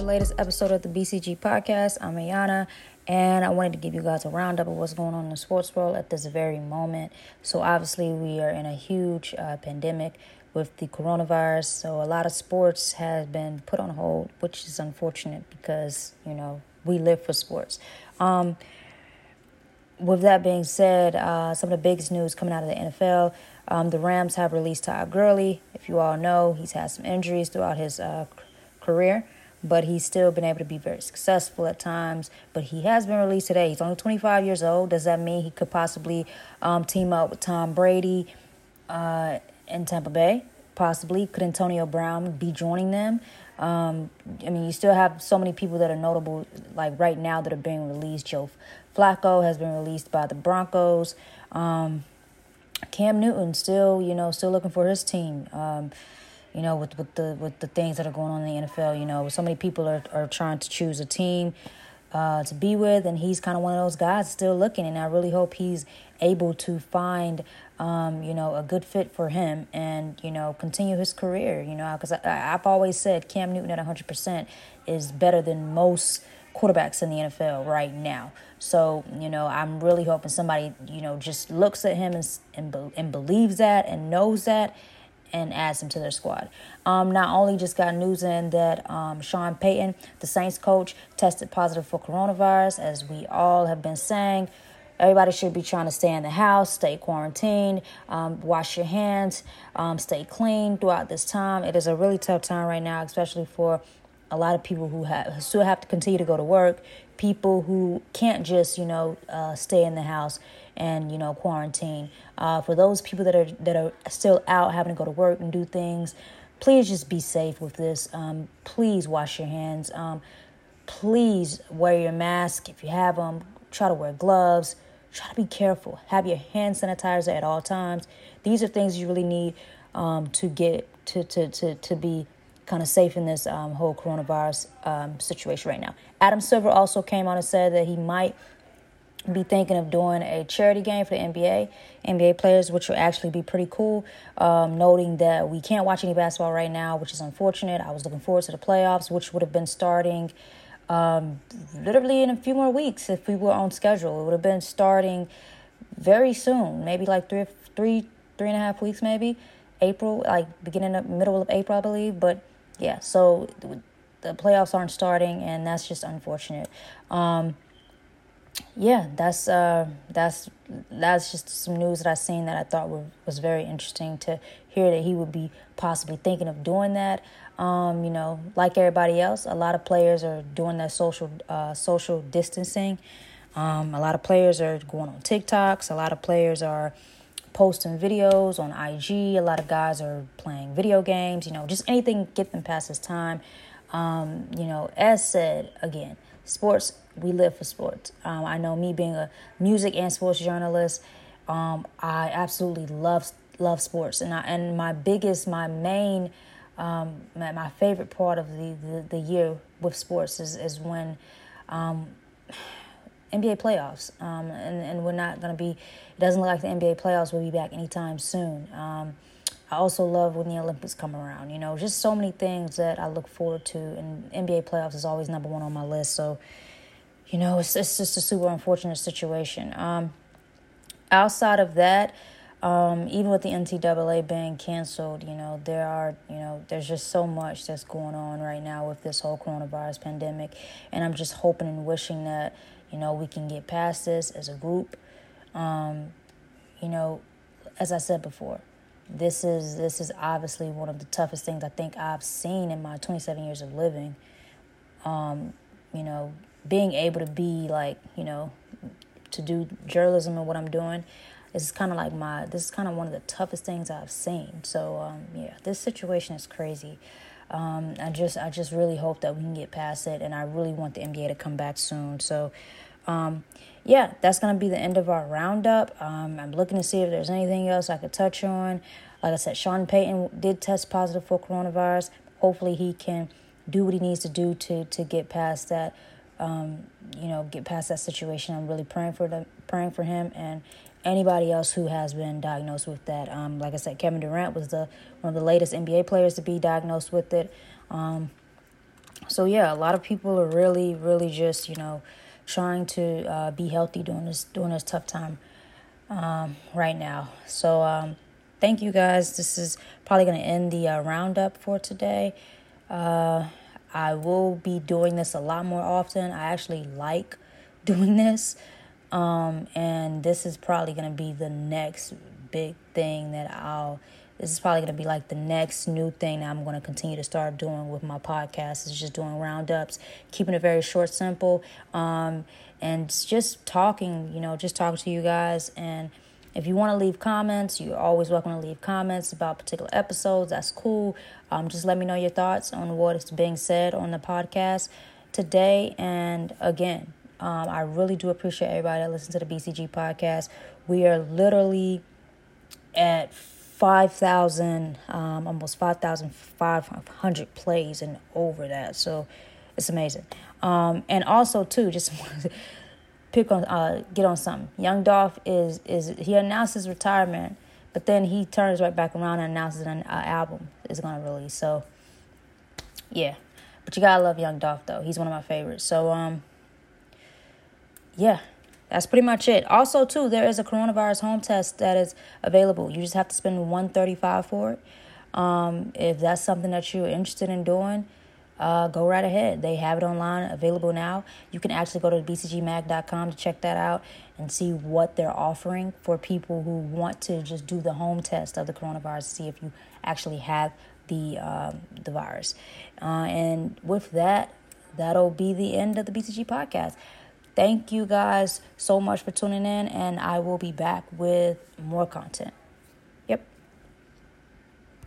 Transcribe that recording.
the latest episode of the BCG podcast. I'm Ayana, and I wanted to give you guys a roundup of what's going on in the sports world at this very moment. So obviously we are in a huge pandemic with the coronavirus, so a lot of sports has been put on hold, which is unfortunate because, you know, we live for sports. With that being said, some of the biggest news coming out of the NFL, the Rams have released Todd Gurley. If you all know, he's had some injuries throughout his career, but he's still been able to be very successful at times. But he has been released today. He's only 25 years old. Does that mean he could possibly team up with Tom Brady in Tampa Bay? Possibly. Could Antonio Brown be joining them? I mean, you still have so many people that are notable, like right now, that are being released. Joe Flacco has been released by the Broncos. Cam Newton still looking for his team. You know, with the things that are going on in the NFL, you know, so many people are trying to choose a team to be with, and he's kind of one of those guys still looking, and I really hope he's able to find a good fit for him and, you know, continue his career, you know, because I've always said Cam Newton at 100% is better than most quarterbacks in the NFL right now. So, you know, I'm really hoping somebody, you know, just looks at him and believes that and knows that and adds him to their squad. Not only just got news in that Sean Payton, the Saints coach, tested positive for coronavirus, as we all have been saying. Everybody should be trying to stay in the house, stay quarantined, wash your hands, stay clean throughout this time. It is a really tough time right now, especially for a lot of people who still have to continue to go to work, people who can't just, you know, stay in the house and, you know, quarantine. For those people that are still out having to go to work and do things, please just be safe with this. Please wash your hands. Please wear your mask if you have them. Try to wear gloves. Try to be careful. Have your hand sanitizer at all times. These are things you really need to get to be kind of safe in this whole coronavirus situation right now. Adam Silver also came on and said that he might be thinking of doing a charity game for the NBA players, which will actually be pretty cool, noting that we can't watch any basketball right now, which is unfortunate. I was looking forward to the playoffs, which would have been starting literally in a few more weeks if we were on schedule. It would have been starting very soon, maybe like three and a half weeks, maybe April, like beginning of middle of April, I believe. But yeah, so the playoffs aren't starting, and that's just unfortunate. That's just some news that I seen that I thought was very interesting to hear that he would be possibly thinking of doing that. You know, like everybody else, a lot of players are doing their social distancing. A lot of players are going on TikToks. A lot of players are posting videos on IG. A lot of guys are playing video games. You know, just anything get them past this time. You know, as said again, sports. We live for sports. I know, me being a music and sports journalist, I absolutely love sports. And my favorite part of the year with sports is when NBA playoffs. And we're not going to be, it doesn't look like the NBA playoffs will be back anytime soon. I also love when the Olympics come around. You know, just so many things that I look forward to. And NBA playoffs is always number one on my list. So, you know, it's just a super unfortunate situation. Outside of that, even with the NCAA being canceled, you know, there's just so much that's going on right now with this whole coronavirus pandemic. And I'm just hoping and wishing that, you know, we can get past this as a group. You know, as I said before, this is obviously one of the toughest things I think I've seen in my 27 years of living. You know, being able to be like, you know, to do journalism and what I'm doing, this is kind of one of the toughest things I've seen. So, yeah, this situation is crazy. I just really hope that we can get past it, and I really want the NBA to come back soon. So, yeah, that's going to be the end of our roundup. I'm looking to see if there's anything else I could touch on. Like I said, Sean Payton did test positive for coronavirus. Hopefully he can do what he needs to do to get past that. You know, get past that situation. I'm really praying for him and anybody else who has been diagnosed with that. Like I said, Kevin Durant was one of the latest NBA players to be diagnosed with it. So, yeah, a lot of people are really, really just, you know, trying to be healthy during this tough time right now. So thank you guys. This is probably going to end the roundup for today. I will be doing this a lot more often. I actually like doing this. And this is probably going to be the next big thing that this is probably going to be like the next new thing that I'm going to continue to start doing with my podcast, is just doing roundups, keeping it very short, simple, and just talking, you know, just talking to you guys. And if you want to leave comments, you're always welcome to leave comments about particular episodes. That's cool. Just let me know your thoughts on what is being said on the podcast today. And again, I really do appreciate everybody that listens to the BCG podcast. We are literally at 5,000, almost 5,500 plays and over that. So it's amazing. And also, too, just get on something. Young Dolph is he announced his retirement, but then he turns right back around and announces an album is going to release. So, yeah. But you got to love Young Dolph, though. He's one of my favorites. So, yeah, that's pretty much it. Also, too, there is a coronavirus home test that is available. You just have to spend $135 for it. If that's something that you're interested in doing, go right ahead. They have it online, available now. You can actually go to bcgmag.com to check that out and see what they're offering for people who want to just do the home test of the coronavirus to see if you actually have the virus. And with that, that'll be the end of the BCG podcast. Thank you guys so much for tuning in, and I will be back with more content.